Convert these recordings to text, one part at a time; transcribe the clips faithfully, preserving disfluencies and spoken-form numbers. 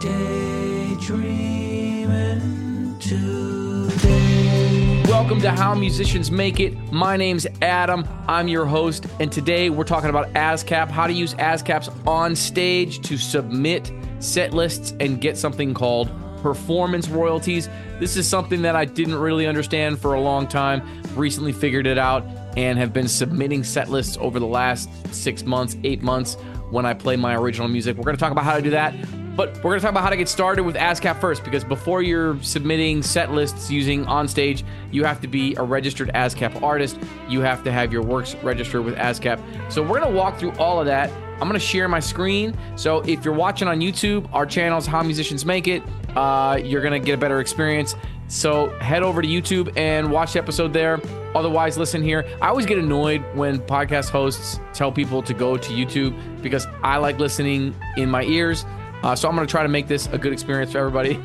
Daydreaming today. Welcome to How Musicians Make It. My name's Adam. I'm your host, and today we're talking about ASCAP, how to use ASCAP's OnStage to submit set lists and get something called performance royalties. This is something that I didn't really understand for a long time. Recently figured it out and have been submitting set lists over the last six months, eight months when I play my original music. We're going to talk about how to do that. But we're going to talk about how to get started with ASCAP first, because before you're submitting set lists using OnStage, you have to be a registered ASCAP artist. You have to have your works registered with ASCAP. So we're going to walk through all of that. I'm going to share my screen. So if you're watching on YouTube, our channel is How Musicians Make It. Uh, you're going to get a better experience. So head over to YouTube and watch the episode there. Otherwise, listen here. I always get annoyed when podcast hosts tell people to go to YouTube because I like listening in my ears. Uh, so I'm going to try to make this a good experience for everybody.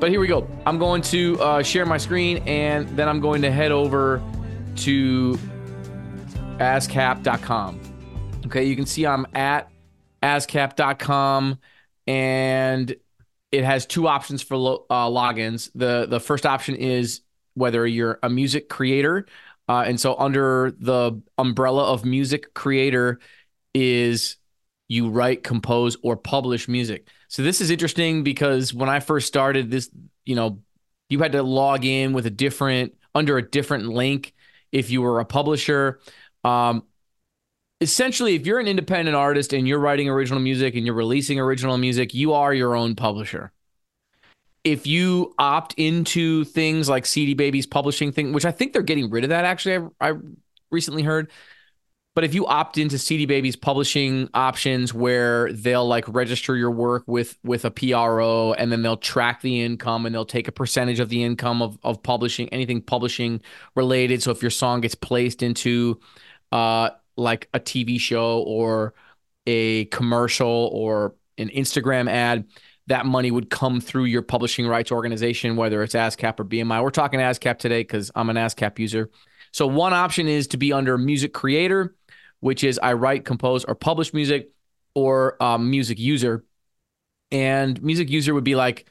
But here we go. I'm going to uh, share my screen, and then I'm going to head over to ASCAP dot com. Okay, you can see I'm at ASCAP dot com, and it has two options for lo- uh, logins. The, the first option is whether you're a music creator. Uh, and so under the umbrella of music creator is you write, compose, or publish music. So this is interesting because when I first started this, you know, you had to log in with a different, under a different link if you were a publisher. Um, essentially, if you're an independent artist and you're writing original music and you're releasing original music, you are your own publisher. If you opt into things like C D Baby's publishing thing, which I think they're getting rid of that, actually, I, I recently heard. But if you opt into C D Baby's publishing options where they'll like register your work with with a P R O, and then they'll track the income and they'll take a percentage of the income of, of publishing, anything publishing related. So if your song gets placed into uh, like a T V show or a commercial or an Instagram ad, that money would come through your publishing rights organization, whether it's ASCAP or B M I. We're talking ASCAP today because I'm an ASCAP user. So one option is to be under music creator, which is I write, compose, or publish music, or um, music user. And music user would be like,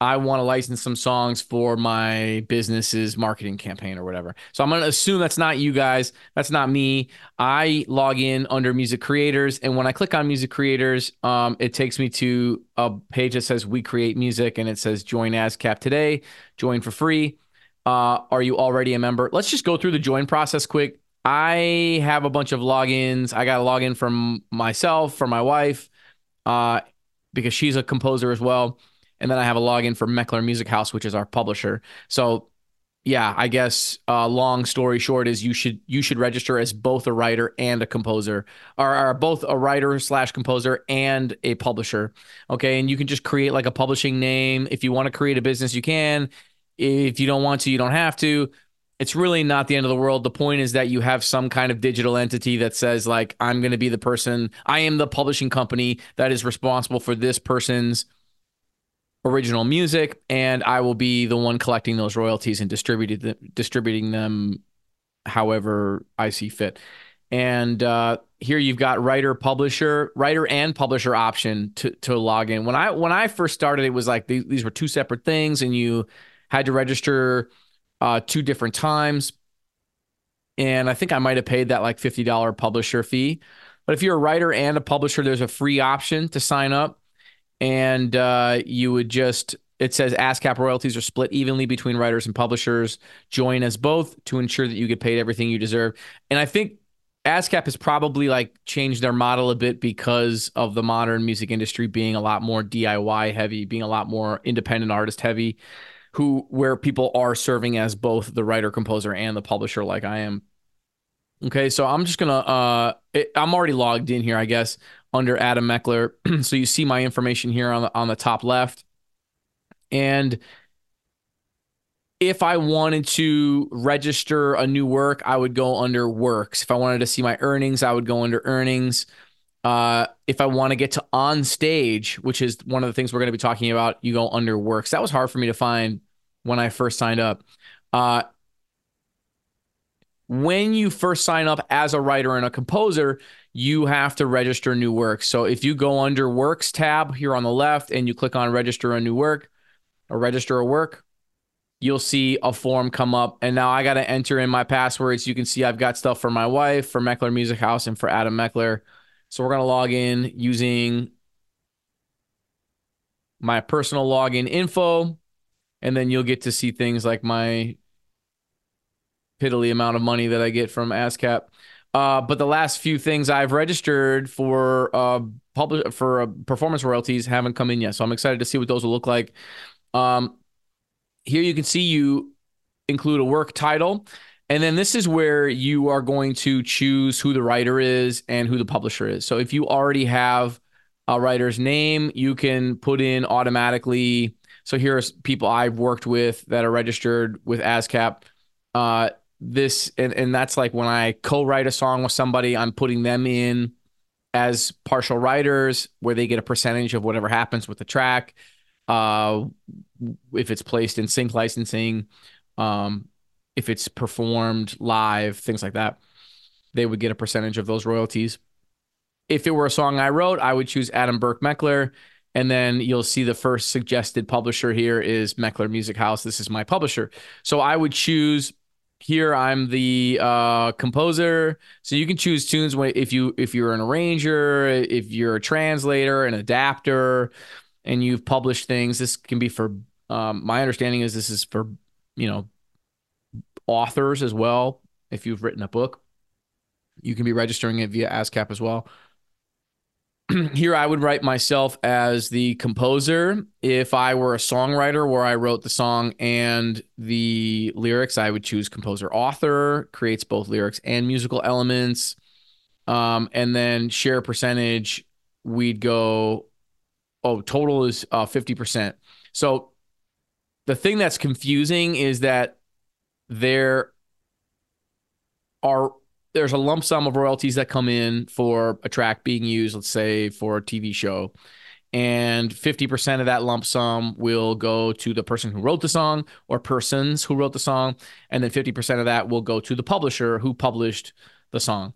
I want to license some songs for my business's marketing campaign or whatever. So I'm going to assume that's not you guys. That's not me. I log in under music creators. And when I click on music creators, um, it takes me to a page that says we create music. And it says join ASCAP today, join for free. Uh, are you already a member? Let's just go through the join process quick. I have a bunch of logins. I got a login from myself, from my wife, uh, because she's a composer as well. And then I have a login for Meckler Music House, which is our publisher. So yeah, I guess uh, long story short is you should you should register as both a writer and a composer, or, or both a writer slash composer and a publisher. Okay, and you can just create like a publishing name. If you want to create a business, you can. If you don't want to, you don't have to. It's really not the end of the world. The point is that you have some kind of digital entity that says, like, I'm going to be the person, I am the publishing company that is responsible for this person's original music, and I will be the one collecting those royalties and distributed them, distributing them however I see fit. And uh, here you've got writer, publisher, writer and publisher option to, to log in. When I when I first started, it was like these, these were two separate things, and you had to register Uh, two different times. And I think I might have paid that like fifty dollars publisher fee. But if you're a writer and a publisher, there's a free option to sign up. And uh, you would just, it says ASCAP royalties are split evenly between writers and publishers. Join as both to ensure that you get paid everything you deserve. And I think ASCAP has probably like changed their model a bit because of the modern music industry being a lot more D I Y heavy, being a lot more independent artist heavy. Who, where people are serving as both the writer, composer, and the publisher, like I am. Okay, so I'm just gonna, uh, it, I'm already logged in here, I guess, under Adam Meckler. So you see my information here on the on the top left. And if I wanted to register a new work, I would go under works. If I wanted to see my earnings, I would go under earnings. Uh, if I want to get to OnStage, which is one of the things we're going to be talking about, you go under works. That was hard for me to find when I first signed up. Uh, when you first sign up as a writer and a composer, you have to register new work. So if you go under Works tab here on the left and you click on register a new work or register a work, you'll see a form come up. And now I got to enter in my passwords. You can see I've got stuff for my wife, for Meckler Music House, and for Adam Meckler. So we're going to log in using my personal login info. And then you'll get to see things like my piddly amount of money that I get from ASCAP. Uh, but the last few things I've registered for uh, publish for uh, performance royalties haven't come in yet. So I'm excited to see what those will look like. Um, here you can see you include a work title. And then this is where you are going to choose who the writer is and who the publisher is. So if you already have a writer's name, you can put in automatically. So here are people I've worked with that are registered with ASCAP. Uh, this, and, and that's like when I co-write a song with somebody, I'm putting them in as partial writers where they get a percentage of whatever happens with the track. Uh, if it's placed in sync licensing, um, if it's performed live, things like that, they would get a percentage of those royalties. If it were a song I wrote, I would choose Adam Burke Meckler. And then you'll see the first suggested publisher here is Meckler Music House. This is my publisher. So I would choose here. I'm the uh, composer. So you can choose tunes if you, if you're an arranger, if you're a translator, an adapter, and you've published things. This can be for, um, my understanding is this is for, you know, authors as well. If you've written a book, you can be registering it via ASCAP as well. Here I would write myself as the composer. If I were a songwriter where I wrote the song and the lyrics, I would choose composer author, creates both lyrics and musical elements. Um, and then share percentage, we'd go, oh, total is uh, fifty percent. So the thing that's confusing is that there are... there's a lump sum of royalties that come in for a track being used, let's say for a T V show, and fifty percent of that lump sum will go to the person who wrote the song or persons who wrote the song. And then fifty percent of that will go to the publisher who published the song.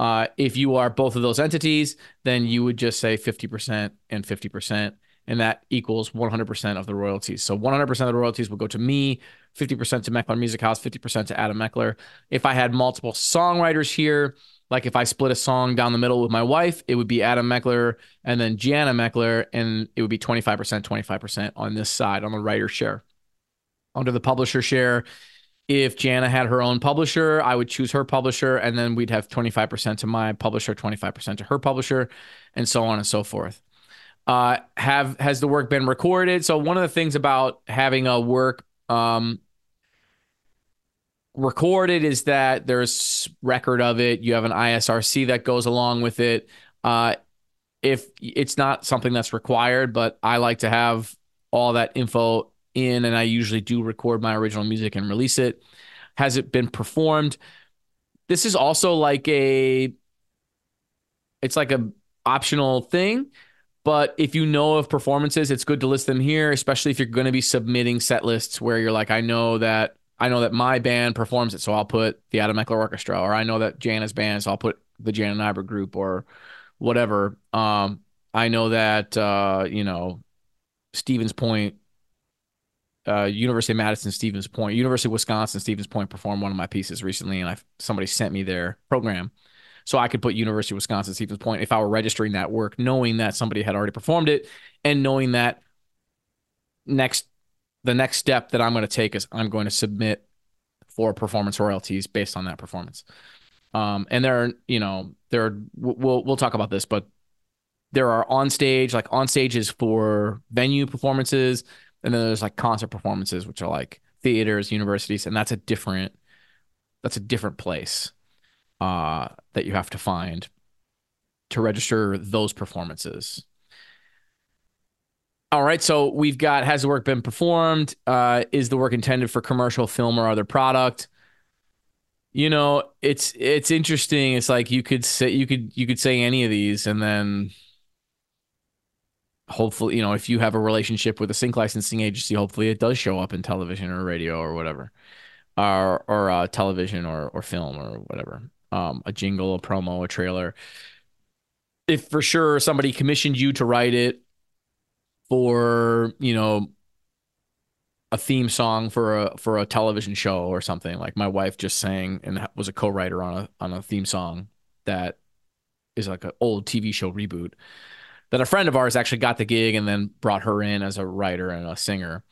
Uh, if you are both of those entities, then you would just say fifty percent and fifty percent, and that equals one hundred percent of the royalties. So one hundred percent of the royalties will go to me, fifty percent to Meckler Music House, fifty percent to Adam Meckler. If I had multiple songwriters here, like if I split a song down the middle with my wife, it would be Adam Meckler and then Jana Meckler, and it would be twenty-five percent, twenty-five percent on this side, on the writer share. Under the publisher share, if Jana had her own publisher, I would choose her publisher, and then we'd have twenty-five percent to my publisher, twenty-five percent to her publisher, and so on and so forth. Uh, have, has the work been recorded? So one of the things about having a work, um, recorded is that there's record of it. You have an I S R C that goes along with it. Uh, if it's not something that's required, but I like to have all that info in, and I usually do record my original music and release it. Has it been performed? This is also like a, it's like a optional thing. But if you know of performances, it's good to list them here, especially if you're going to be submitting set lists where you're like, I know that I know that my band performs it, so I'll put the Adam Meckler Orchestra, or I know that Jana's band, so I'll put the Jana Nyberg Group or whatever. Um, I know that, uh, you know, Stevens Point, uh, University of Madison Stevens Point, University of Wisconsin Stevens Point performed one of my pieces recently, and I somebody sent me their program. So I could put University of Wisconsin Stevens Point if I were registering that work, knowing that somebody had already performed it and knowing that next the next step that I'm going to take is I'm going to submit for performance royalties based on that performance. Um, and there are, you know, there are, we'll, we'll talk about this, but there are OnStage, like OnStage is for venue performances. And then there's like concert performances, which are like theaters, universities, and that's a different, that's a different place. Uh, that you have to find to register those performances. All right, so we've got, has the work been performed? Uh, is the work intended for commercial, film, or other product? You know, it's it's interesting. It's like you could say you could you could say any of these, and then hopefully, you know, if you have a relationship with a sync licensing agency, hopefully it does show up in television or radio or whatever. or or uh, television or or film or whatever, um, a jingle, a promo, a trailer. If for sure somebody commissioned you to write it for, you know, a theme song for a for a television show or something, like my wife just sang and was a co-writer on a on a theme song that is like an old T V show reboot, that a friend of ours actually got the gig and then brought her in as a writer and a singer.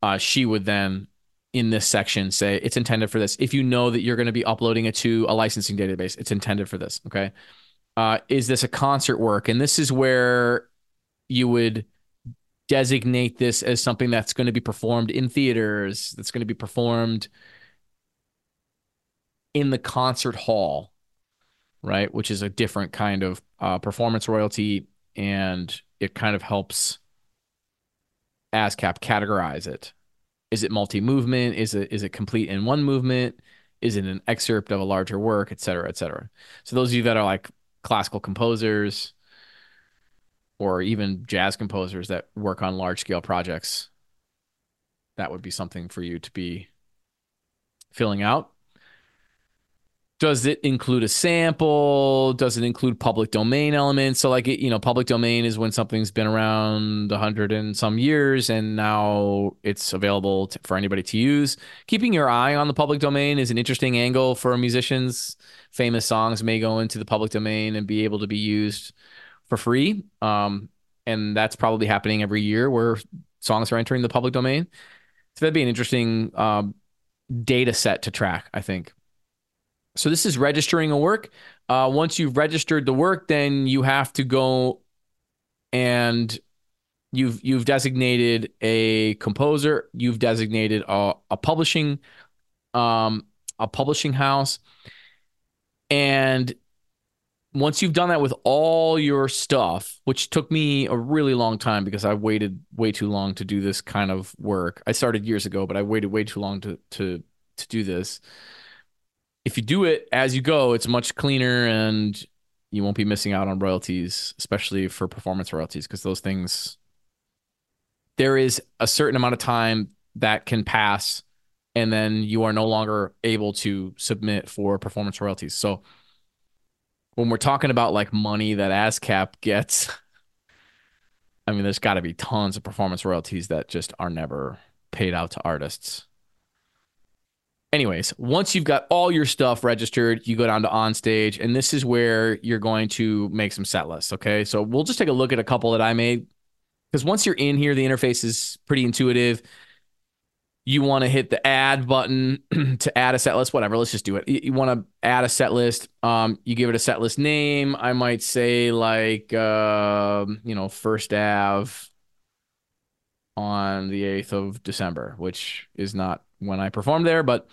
Uh, she would then, in this section, say it's intended for this. If you know that you're going to be uploading it to a licensing database, it's intended for this. Okay. Uh, is this a concert work? And this is where you would designate this as something that's going to be performed in theaters, that's going to be performed in the concert hall, right? Which is a different kind of uh, performance royalty, and it kind of helps ASCAP categorize it. Is it multi-movement? Is it is it complete in one movement? Is it an excerpt of a larger work, et cetera, et cetera? So those of you that are like classical composers or even jazz composers that work on large-scale projects, that would be something for you to be filling out. Does it include a sample? Does it include public domain elements? So like, you know, public domain is when something's been around a hundred and some years and now it's available to, for anybody to use. Keeping your eye on the public domain is an interesting angle for musicians. Famous songs may go into the public domain and be able to be used for free. Um, and that's probably happening every year where songs are entering the public domain. So that'd be an interesting um, data set to track, I think. So this is registering a work. Uh, once you've registered the work, then you have to go and you've you've designated a composer, you've designated a, a publishing um, a publishing house, and once you've done that with all your stuff, which took me a really long time because I waited way too long to do this kind of work. I started years ago, but I waited way too long to to to do this. If you do it as you go, it's much cleaner and you won't be missing out on royalties, especially for performance royalties, because those things, there is a certain amount of time that can pass and then you are no longer able to submit for performance royalties. So when we're talking about like money that ASCAP gets, I mean, there's got to be tons of performance royalties that just are never paid out to artists. Anyways, once you've got all your stuff registered, you go down to OnStage, and this is where you're going to make some set lists, okay? So we'll just take a look at a couple that I made, because once you're in here, the interface is pretty intuitive. You want to hit the add button to add a set list, whatever, let's just do it. You want to add a set list. Um, you give it a set list name. I might say like, uh, you know, First Ave on the eighth of December, which is not when I perform there, but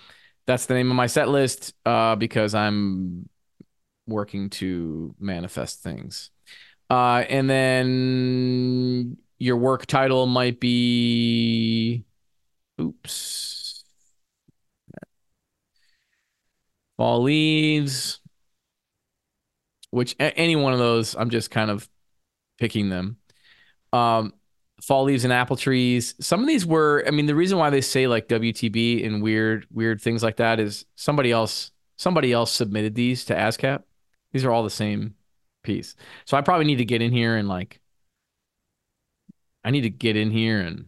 that's the name of my set list uh, because I'm working to manifest things. Uh, and then your work title might be, oops, Fall Leaves, which any one of those, I'm just kind of picking them. Um, Fall Leaves and Apple Trees. Some of these were, I mean, the reason why they say like W T B and weird, weird things like that is somebody else, somebody else submitted these to ASCAP. These are all the same piece. So I probably need to get in here and like, I need to get in here and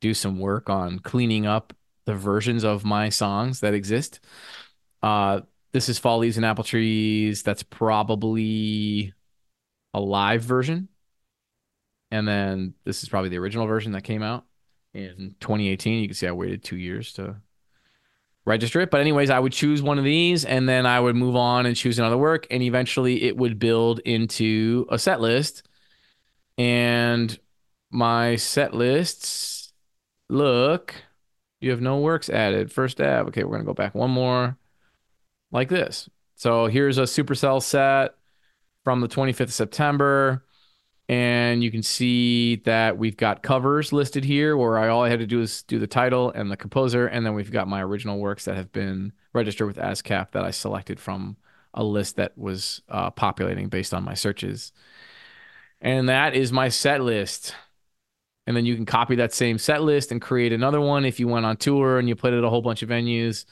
do some work on cleaning up the versions of my songs that exist. Uh, this is Fall Leaves and Apple Trees. That's probably a live version. And then this is probably the original version that came out in twenty eighteen. You can see I waited two years to register it. But anyways, I would choose one of these and then I would move on and choose another work. And eventually it would build into a set list. And my set lists, look, you have no works added. First Ave. Okay, we're going to go back one more like this. So here's a Supercell set from the twenty-fifth of September. And you can see that we've got covers listed here where I all I had to do is do the title and the composer. And then we've got my original works that have been registered with ASCAP that I selected from a list that was uh, populating based on my searches. And that is my set list. And then you can copy that same set list and create another one if you went on tour and you played at a whole bunch of venues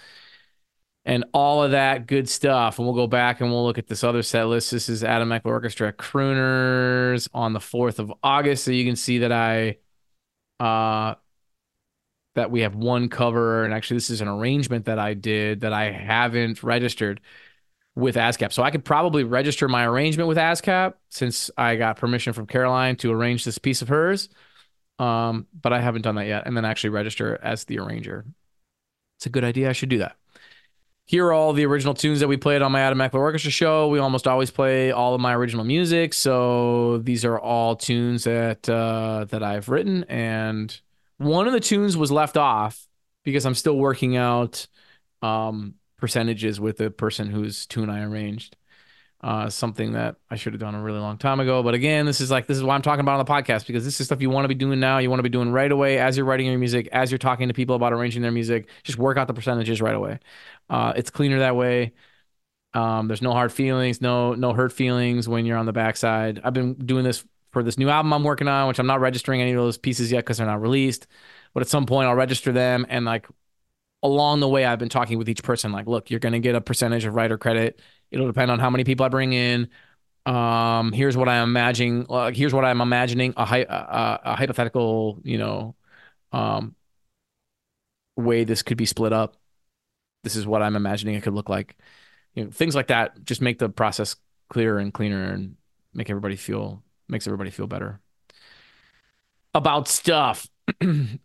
and all of that good stuff. And we'll go back and we'll look at this other set list. This is Adam Meckler Orchestra Crooners on the fourth of August. So you can see that I, uh, that we have one cover. And actually this is an arrangement that I did that I haven't registered with ASCAP. So I could probably register my arrangement with ASCAP since I got permission from Caroline to arrange this piece of hers. Um, but I haven't done that yet. And then actually register as the arranger. It's a good idea. I should do that. Here are all the original tunes that we played on my Adam Meckler Orchestra show. We almost always play all of my original music. So these are all tunes that, uh, that I've written. And one of the tunes was left off because I'm still working out, um, percentages with the person whose tune I arranged. Uh, something that I should have done a really long time ago. But again, this is like, this is why I'm talking about on the podcast, because this is stuff you want to be doing now. You want to be doing right away as you're writing your music, as you're talking to people about arranging their music, just work out the percentages right away. Uh, it's cleaner that way. Um, there's no hard feelings, no, no hurt feelings when you're on the backside. I've been doing this for this new album I'm working on, which I'm not registering any of those pieces yet because they're not released, but at some point I'll register them. And like along the way, I've been talking with each person, like, look, you're going to get a percentage of writer credit. It'll depend on how many people I bring in. Um, here's what I'm imagining. Uh, here's what I'm imagining a, hy a, a hypothetical, you know, um, way this could be split up. This is what I'm imagining it could look like. You know, things like that just make the process clearer and cleaner, and make everybody feel makes everybody feel better about stuff.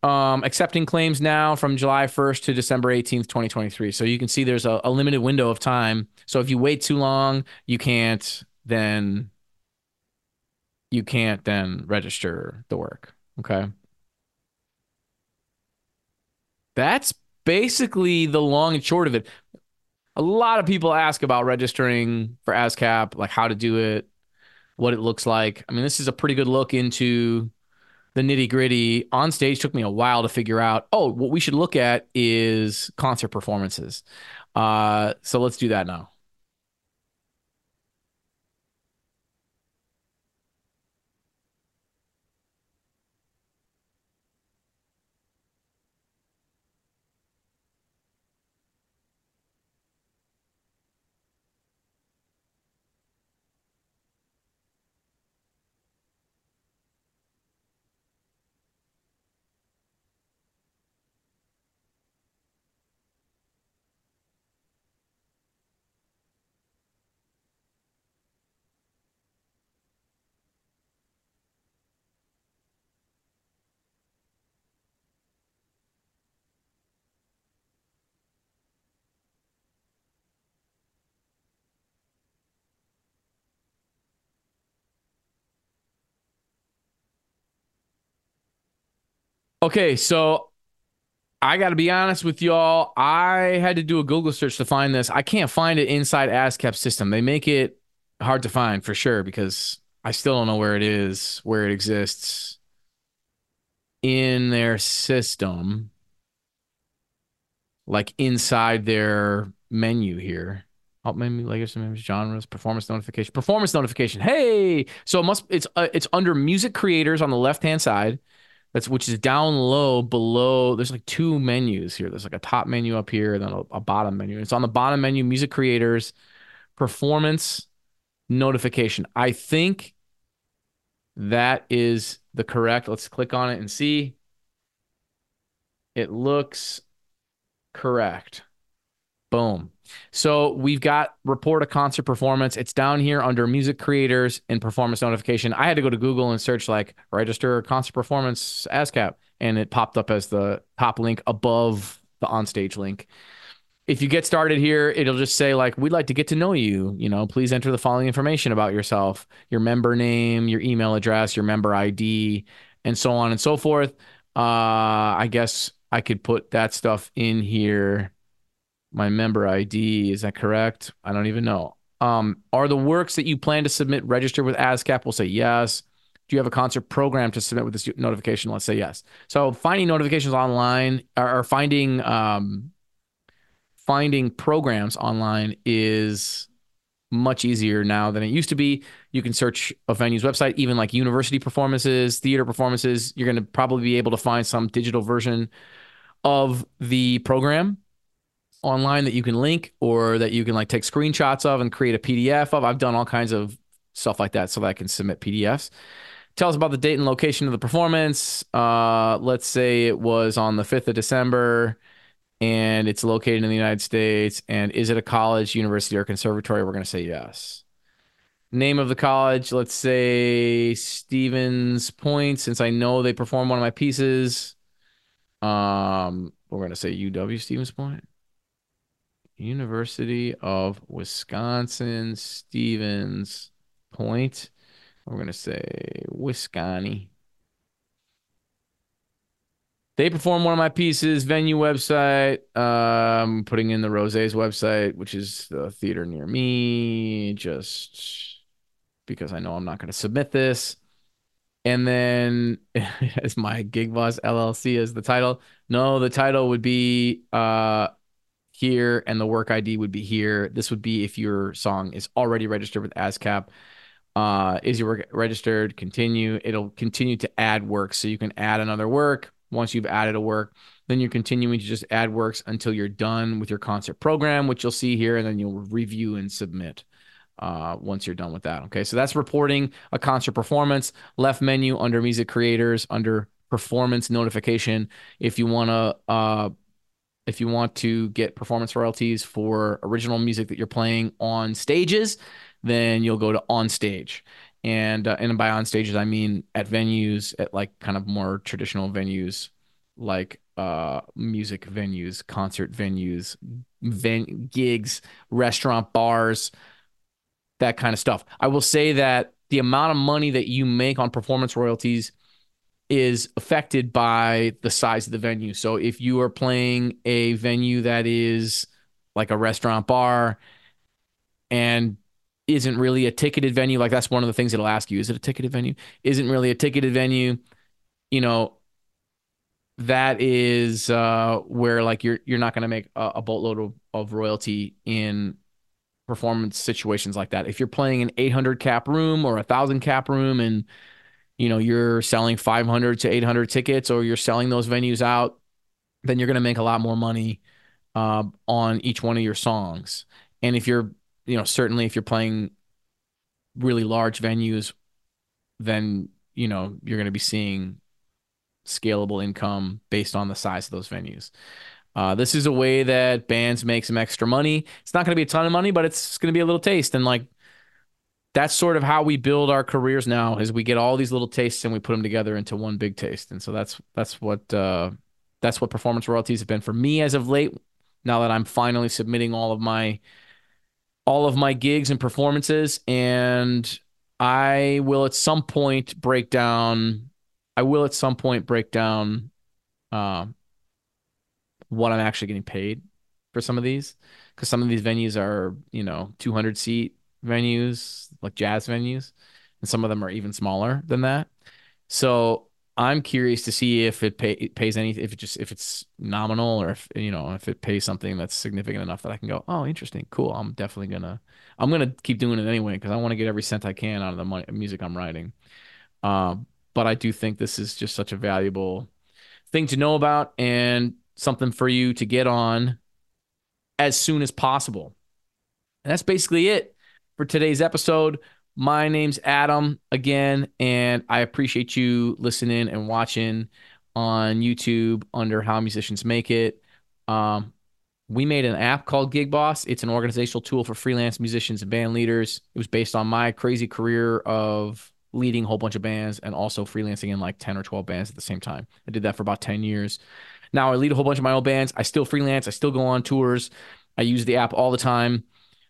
um, accepting claims now from July first to December eighteenth, twenty twenty-three. So you can see there's a, a limited window of time. So if you wait too long, you can't then, you can't then register the work. Okay. That's basically the long and short of it. A lot of people ask about registering for ASCAP, like how to do it, what it looks like. I mean, this is a pretty good look into the nitty gritty. OnStage took me a while to figure out, oh, what we should look at is concert performances. Uh, so let's do that now. Okay, so I got to be honest with y'all. I had to do a Google search to find this. I can't find it inside ASCAP's system. They make it hard to find for sure, because I still don't know where it is, where it exists in their system, like inside their menu here. Alt menu, legacy members, genres, performance notification, performance notification. Hey, so it must it's uh, it's under music creators on the left-hand side. That's which is down low below. There's like two menus here. There's like a top menu up here and then a, a bottom menu. It's on the bottom menu, music creators, performance notification. I think that is the correct. Let's click on it and see. It looks correct. Boom. So we've got report a concert performance. It's down here under music creators and performance notification. I had to go to Google and search like register concert performance ASCAP, and it popped up as the top link above the OnStage link. If you get started here, it'll just say like, we'd like to get to know you. You know, please enter the following information about yourself, your member name, your email address, your member I D, and so on and so forth. Uh, I guess I could put that stuff in here. My member I D, is that correct? I don't even know. Um, are the works that you plan to submit registered with ASCAP? We'll say yes. Do you have a concert program to submit with this notification? Let's say yes. So finding notifications online, or, or finding um, finding programs online is much easier now than it used to be. You can search a venue's website, even like university performances, theater performances. You're going to probably be able to find some digital version of the program online that you can link, or that you can like take screenshots of and create a P D F of. I've done all kinds of stuff like that so that I can submit P D Fs. Tell us about the date and location of the performance. Uh, let's say it was on the fifth of December and it's located in the United States. And is it a college, university, or conservatory? We're going to say yes. Name of the college, let's say Stevens Point, since I know they perform one of my pieces. Um, we're going to say U W Stevens Point. University of Wisconsin Stevens Point. We're going to say Wisconsin. They perform one of my pieces, venue website. Um, putting in the Rosé's website, which is the theater near me, just because I know I'm not going to submit this. And then as my Gig Boss L L C as the title. No, the title would be uh, here, and the work I D would be here. This would be if your song is already registered with ASCAP. Uh, is your work registered? Continue. It'll continue to add work. So you can add another work. Once you've added a work, then you're continuing to just add works until you're done with your concert program, which you'll see here. And then you'll review and submit uh, once you're done with that. Okay. So that's reporting a concert performance. Left menu under music creators, under performance notification. If you want to, uh, if you want to get performance royalties for original music that you're playing on stages, then you'll go to OnStage. And, uh, and by on stages, I mean at venues, at like kind of more traditional venues, like uh, music venues, concert venues, ven gigs, restaurant bars, that kind of stuff. I will say that the amount of money that you make on performance royalties is affected by the size of the venue. So if you are playing a venue that is like a restaurant bar and isn't really a ticketed venue. Like that's one of the things it'll ask you. Is it a ticketed venue? Isn't really a ticketed venue. You know, that is uh, where like you're, you're not going to make a, a boatload of, of royalty in performance situations like that. If you're playing an eight hundred cap room or a thousand cap room and, you know, you're selling five hundred to eight hundred tickets, or you're selling those venues out, then you're going to make a lot more money uh, on each one of your songs. And if you're, you know, certainly if you're playing really large venues, then, you know, you're going to be seeing scalable income based on the size of those venues. Uh, this is a way that bands make some extra money. It's not going to be a ton of money, but it's going to be a little taste. And like, that's sort of how we build our careers now, is we get all these little tastes and we put them together into one big taste. And so that's, that's what, uh, that's what performance royalties have been for me as of late. Now that I'm finally submitting all of my, all of my gigs and performances, and I will at some point break down, I will at some point break down uh, what I'm actually getting paid for some of these, because some of these venues are, you know, two hundred seat venues, like jazz venues, and some of them are even smaller than that. So I'm curious to see if it, pay, it pays any, if it just, if it's nominal, or if, you know, if it pays something that's significant enough that I can go, oh, interesting, cool. I'm definitely gonna, I'm gonna keep doing it anyway, because I want to get every cent I can out of the money, music I'm writing. Um, but I do think this is just such a valuable thing to know about, and something for you to get on as soon as possible. And that's basically it for today's episode. My name's Adam again, and I appreciate you listening and watching on YouTube under How Musicians Make It. Um, we made an app called Gig Boss. It's an organizational tool for freelance musicians and band leaders. It was based on my crazy career of leading a whole bunch of bands and also freelancing in like ten or twelve bands at the same time. I did that for about ten years. Now I lead a whole bunch of my own bands. I still freelance. I still go on tours. I use the app all the time.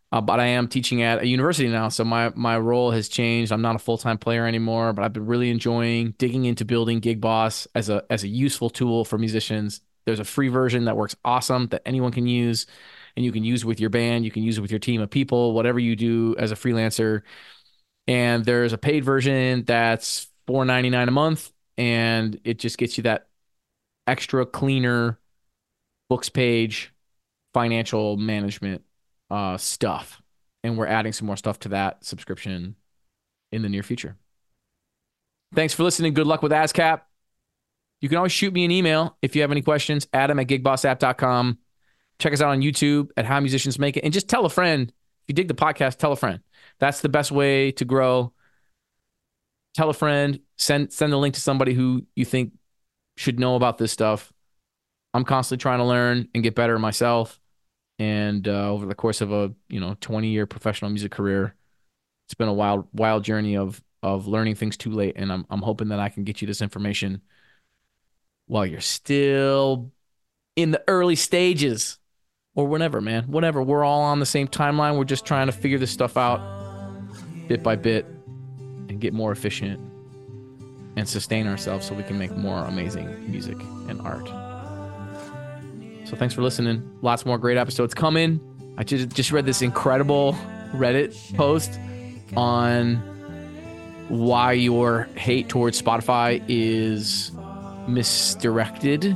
Uh, but I am teaching at a university now, so my, my role has changed. I'm not a full-time player anymore, but I've been really enjoying digging into building Gig Boss as a, as a useful tool for musicians. There's a free version that works awesome that anyone can use, and you can use with your band, you can use it with your team of people, whatever you do as a freelancer. And there's a paid version that's four ninety-nine a month, and it just gets you that extra cleaner books page financial management Uh, stuff. and we're adding some more stuff to that subscription in the near future. Thanks for listening. Good luck with ASCAP. You can always shoot me an email if you have any questions, adam at gig boss app dot com. Check us out on YouTube at How Musicians Make It. And just tell a friend. If you dig the podcast, tell a friend. That's the best way to grow. Tell a friend. Send send a link to somebody who you think should know about this stuff. I'm constantly trying to learn and get better myself. And uh, over the course of a you know twenty-year professional music career, it's been a wild, wild journey of of learning things too late. And I'm I'm hoping that I can get you this information while you're still in the early stages or whenever, man. Whatever. We're all on the same timeline. We're just trying to figure this stuff out bit by bit and get more efficient and sustain ourselves so we can make more amazing music and art. So thanks for listening. Lots more great episodes coming. I just, just read this incredible Reddit post on why your hate towards Spotify is misdirected.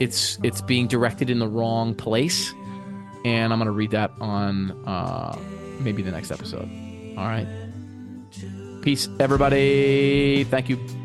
It's it's being directed in the wrong place. And I'm going to read that on uh, maybe the next episode. All right. Peace, everybody. Thank you.